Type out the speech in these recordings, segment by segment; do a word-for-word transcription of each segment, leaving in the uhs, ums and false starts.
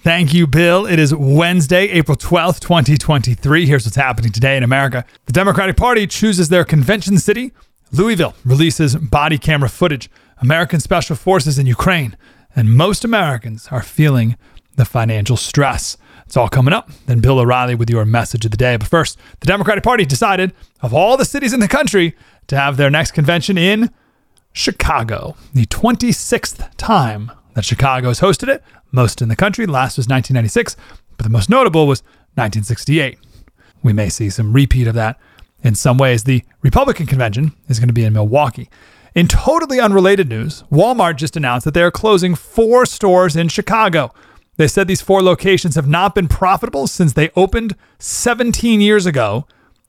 Thank you, Bill. It is Wednesday, April twelfth, twenty twenty-three. Here's what's happening today in America. The Democratic Party chooses their convention city. Louisville releases body camera footage. American Special Forces in Ukraine. And most Americans are feeling the financial stress. It's all coming up. Then Bill O'Reilly with your message of the day. But first, the Democratic Party decided, of all the cities in the country, to have their next convention in Chicago. The twenty-sixth time that Chicago has hosted it. Most in the country. Last was nineteen ninety-six, but the most notable was nineteen sixty-eight. We may see some repeat of that in some ways. The Republican convention is going to be in Milwaukee. In totally unrelated news, Walmart just announced that they are closing four stores in Chicago. They said these four locations have not been profitable since they opened seventeen years ago,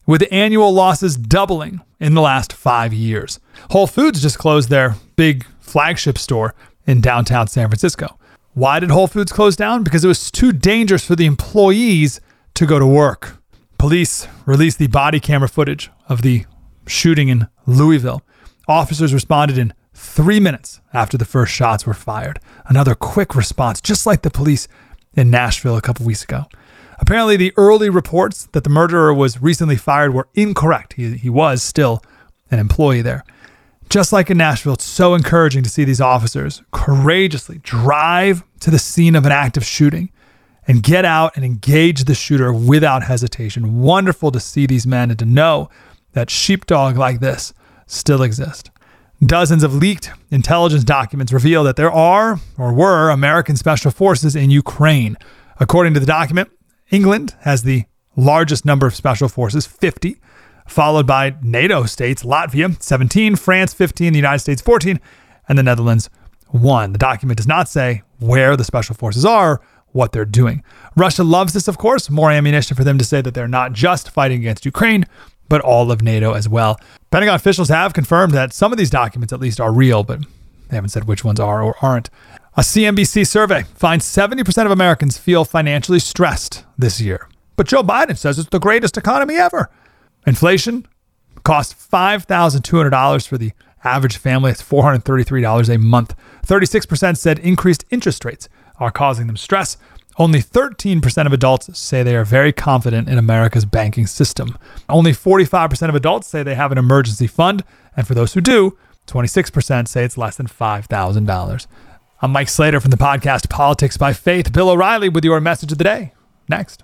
with annual losses doubling in the last five years. Whole Foods just closed their big flagship store in downtown San Francisco. Why did Whole Foods close down? Because it was too dangerous for the employees to go to work. Police released the body camera footage of the shooting in Louisville. Officers responded in three minutes after the first shots were fired. Another quick response, just like the police in Nashville a couple weeks ago. Apparently, the early reports that the murderer was recently fired were incorrect. He, he was still an employee there. Just like in Nashville, it's so encouraging to see these officers courageously drive to the scene of an active shooting and get out and engage the shooter without hesitation. Wonderful to see these men and to know that sheepdog like this still exist. Dozens of leaked intelligence documents reveal that there are or were American special forces in Ukraine. According to the document, England has the largest number of special forces, fifty, followed by NATO states, Latvia, seventeen, France, fifteen, the United States, fourteen, and the Netherlands, one. The document does not say where the special forces are, what they're doing. Russia loves this, of course, more ammunition for them to say that they're not just fighting against Ukraine, but all of NATO as well. Pentagon officials have confirmed that some of these documents at least are real, but they haven't said which ones are or aren't. A C N B C survey finds seventy percent of Americans feel financially stressed this year, but Joe Biden says it's the greatest economy ever. Inflation costs five thousand two hundred dollars for the average family. It's four hundred thirty-three dollars a month. thirty-six percent said increased interest rates are causing them stress. Only thirteen percent of adults say they are very confident in America's banking system. Only forty-five percent of adults say they have an emergency fund. And for those who do, twenty-six percent say it's less than five thousand dollars. I'm Mike Slater from the podcast Politics by Faith. Bill O'Reilly with your message of the day. Next.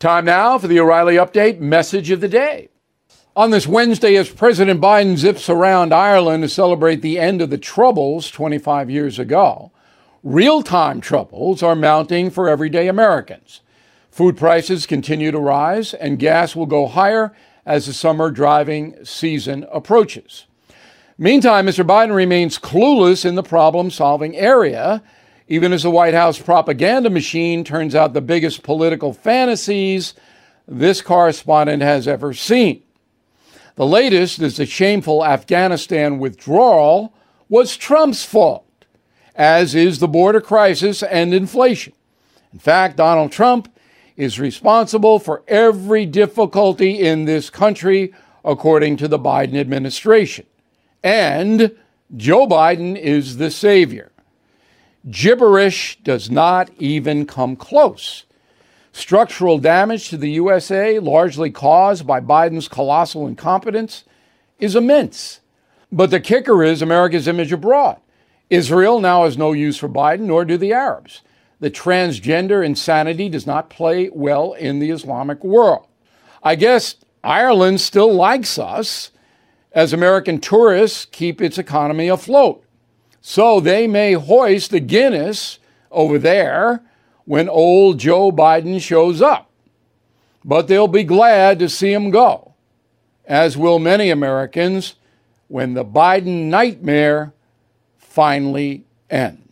Time now for the O'Reilly Update message of the day. On this Wednesday, as President Biden zips around Ireland to celebrate the end of the Troubles twenty-five years ago, real-time troubles are mounting for everyday Americans. Food prices continue to rise, and gas will go higher as the summer driving season approaches. Meantime, Mister Biden remains clueless in the problem-solving area, even as the White House propaganda machine turns out the biggest political fantasies this correspondent has ever seen. The latest is the shameful Afghanistan withdrawal was Trump's fault, as is the border crisis and inflation. In fact, Donald Trump is responsible for every difficulty in this country, according to the Biden administration. And Joe Biden is the savior. Gibberish does not even come close. Structural damage to the U S A, largely caused by Biden's colossal incompetence, is immense. But the kicker is America's image abroad. Israel now has no use for Biden, nor do the Arabs. The transgender insanity does not play well in the Islamic world. I guess Ireland still likes us, as American tourists keep its economy afloat. So they may hoist the Guinness over there when old Joe Biden shows up. But they'll be glad to see him go, as will many Americans, when the Biden nightmare finally ends.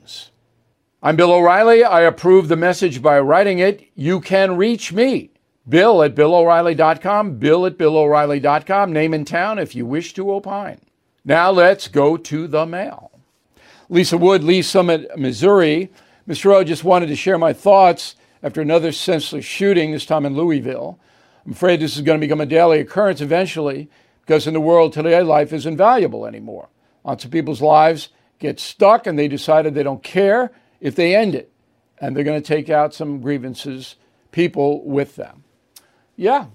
I'm Bill O'Reilly. I approve the message by writing it. You can reach me, Bill at Bill O'Reilly dot com, Bill at Bill O'Reilly dot com, name and town if you wish to opine. Now let's go to the mail. Lisa Wood, Lee Summit, Missouri. Mister O, just wanted to share my thoughts after another senseless shooting, this time in Louisville. I'm afraid this is going to become a daily occurrence eventually, because in the world today, life isn't valuable anymore. Lots of people's lives get stuck, and they decided they don't care if they end it. And they're going to take out some grievances, people with them. Yeah,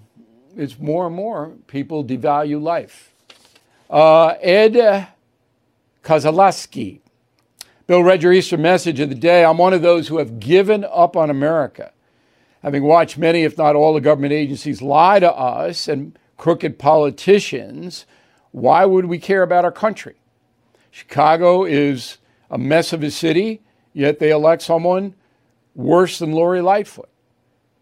it's more and more people devalue life. Uh, Ed Kozalowski. Bill read your Easter message of the day. I'm one of those who have given up on America, having watched many, if not all, the government agencies lie to us and crooked politicians. Why would we care about our country? Chicago is a mess of a city, yet they elect someone worse than Lori Lightfoot.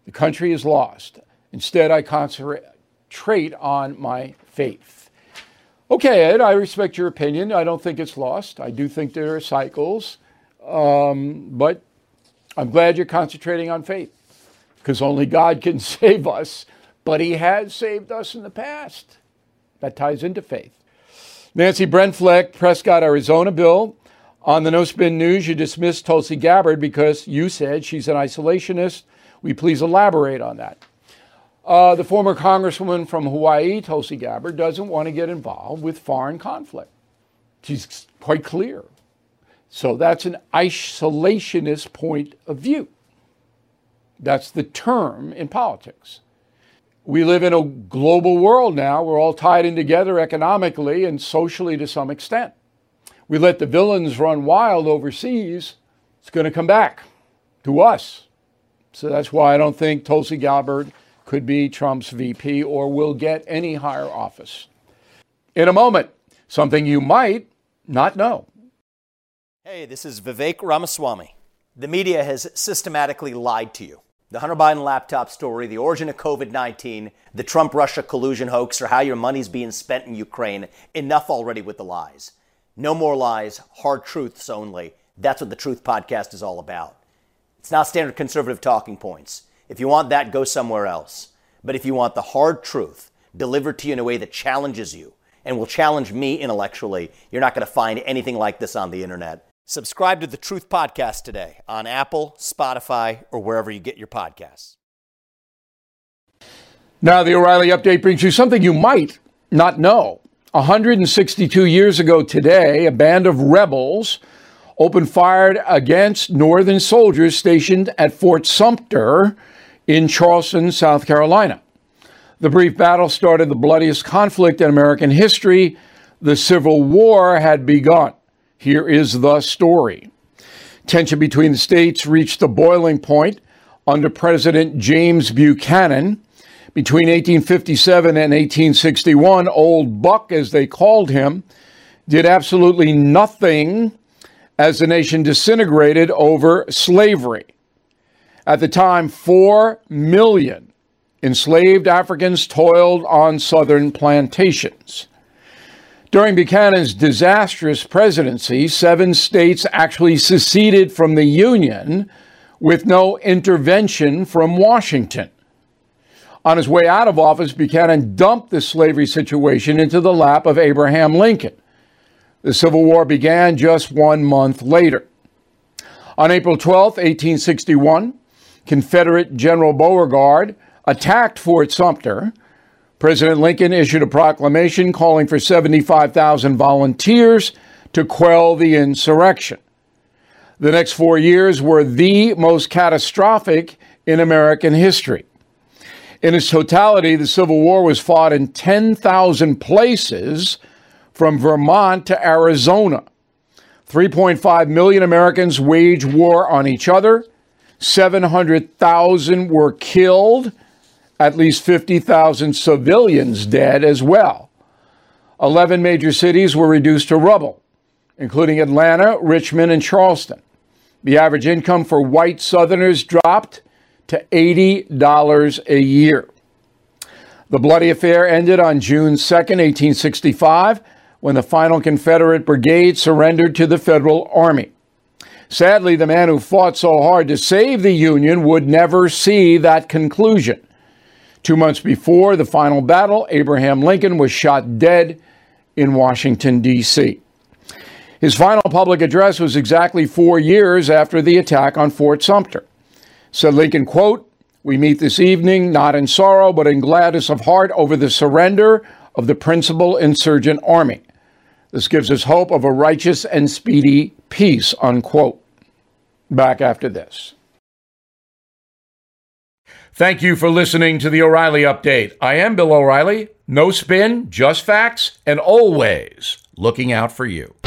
The country is lost. Instead, I concentrate on my faith. Okay, Ed, I respect your opinion. I don't think it's lost. I do think there are cycles, um, but I'm glad you're concentrating on faith, because only God can save us, but he has saved us in the past. That ties into faith. Nancy Brentfleck, Prescott, Arizona. Bill, on the No Spin News, you dismissed Tulsi Gabbard because you said she's an isolationist. We please elaborate on that. Uh, the former congresswoman from Hawaii, Tulsi Gabbard, doesn't want to get involved with foreign conflict. She's quite clear. So that's an isolationist point of view. That's the term in politics. We live in a global world now. We're all tied in together economically and socially to some extent. We let the villains run wild overseas. It's going to come back to us. So that's why I don't think Tulsi Gabbard could be Trump's V P or will get any higher office. In a moment, something you might not know. Hey, this is Vivek Ramaswamy. The media has systematically lied to you. The Hunter Biden laptop story, the origin of COVID nineteen, the Trump-Russia collusion hoax, or how your money's being spent in Ukraine. Enough already with the lies. No more lies, hard truths only. That's what the Truth Podcast is all about. It's not standard conservative talking points. If you want that, go somewhere else. But if you want the hard truth delivered to you in a way that challenges you and will challenge me intellectually, you're not going to find anything like this on the internet. Subscribe to the Truth Podcast today on Apple, Spotify, or wherever you get your podcasts. Now, the O'Reilly Update brings you something you might not know. one hundred sixty-two years ago today, a band of rebels opened fire against Northern soldiers stationed at Fort Sumter in Charleston, South Carolina. The brief battle started the bloodiest conflict in American history. The Civil War had begun. Here is the story. Tension between the states reached a boiling point under President James Buchanan. Between eighteen fifty-seven and eighteen sixty-one, Old Buck, as they called him, did absolutely nothing as the nation disintegrated over slavery. At the time, four million enslaved Africans toiled on Southern plantations. During Buchanan's disastrous presidency, seven states actually seceded from the Union with no intervention from Washington. On his way out of office, Buchanan dumped the slavery situation into the lap of Abraham Lincoln. The Civil War began just one month later. On April twelfth, eighteen sixty-one, Confederate General Beauregard attacked Fort Sumter. President Lincoln issued a proclamation calling for seventy-five thousand volunteers to quell the insurrection. The next four years were the most catastrophic in American history. In its totality, the Civil War was fought in ten thousand places from Vermont to Arizona. three point five million Americans waged war on each other. seven hundred thousand were killed, at least fifty thousand civilians dead as well. eleven major cities were reduced to rubble, including Atlanta, Richmond, and Charleston. The average income for white Southerners dropped to eighty dollars a year. The bloody affair ended on June second, eighteen sixty-five, when the final Confederate brigade surrendered to the Federal Army. Sadly, the man who fought so hard to save the Union would never see that conclusion. Two months before the final battle, Abraham Lincoln was shot dead in Washington, D C His final public address was exactly four years after the attack on Fort Sumter. Said Lincoln, quote, "We meet this evening, not in sorrow, but in gladness of heart over the surrender of the principal insurgent army. This gives us hope of a righteous and speedy peace," unquote. Back after this. Thank you for listening to the O'Reilly Update. I am Bill O'Reilly. No spin, just facts, and always looking out for you.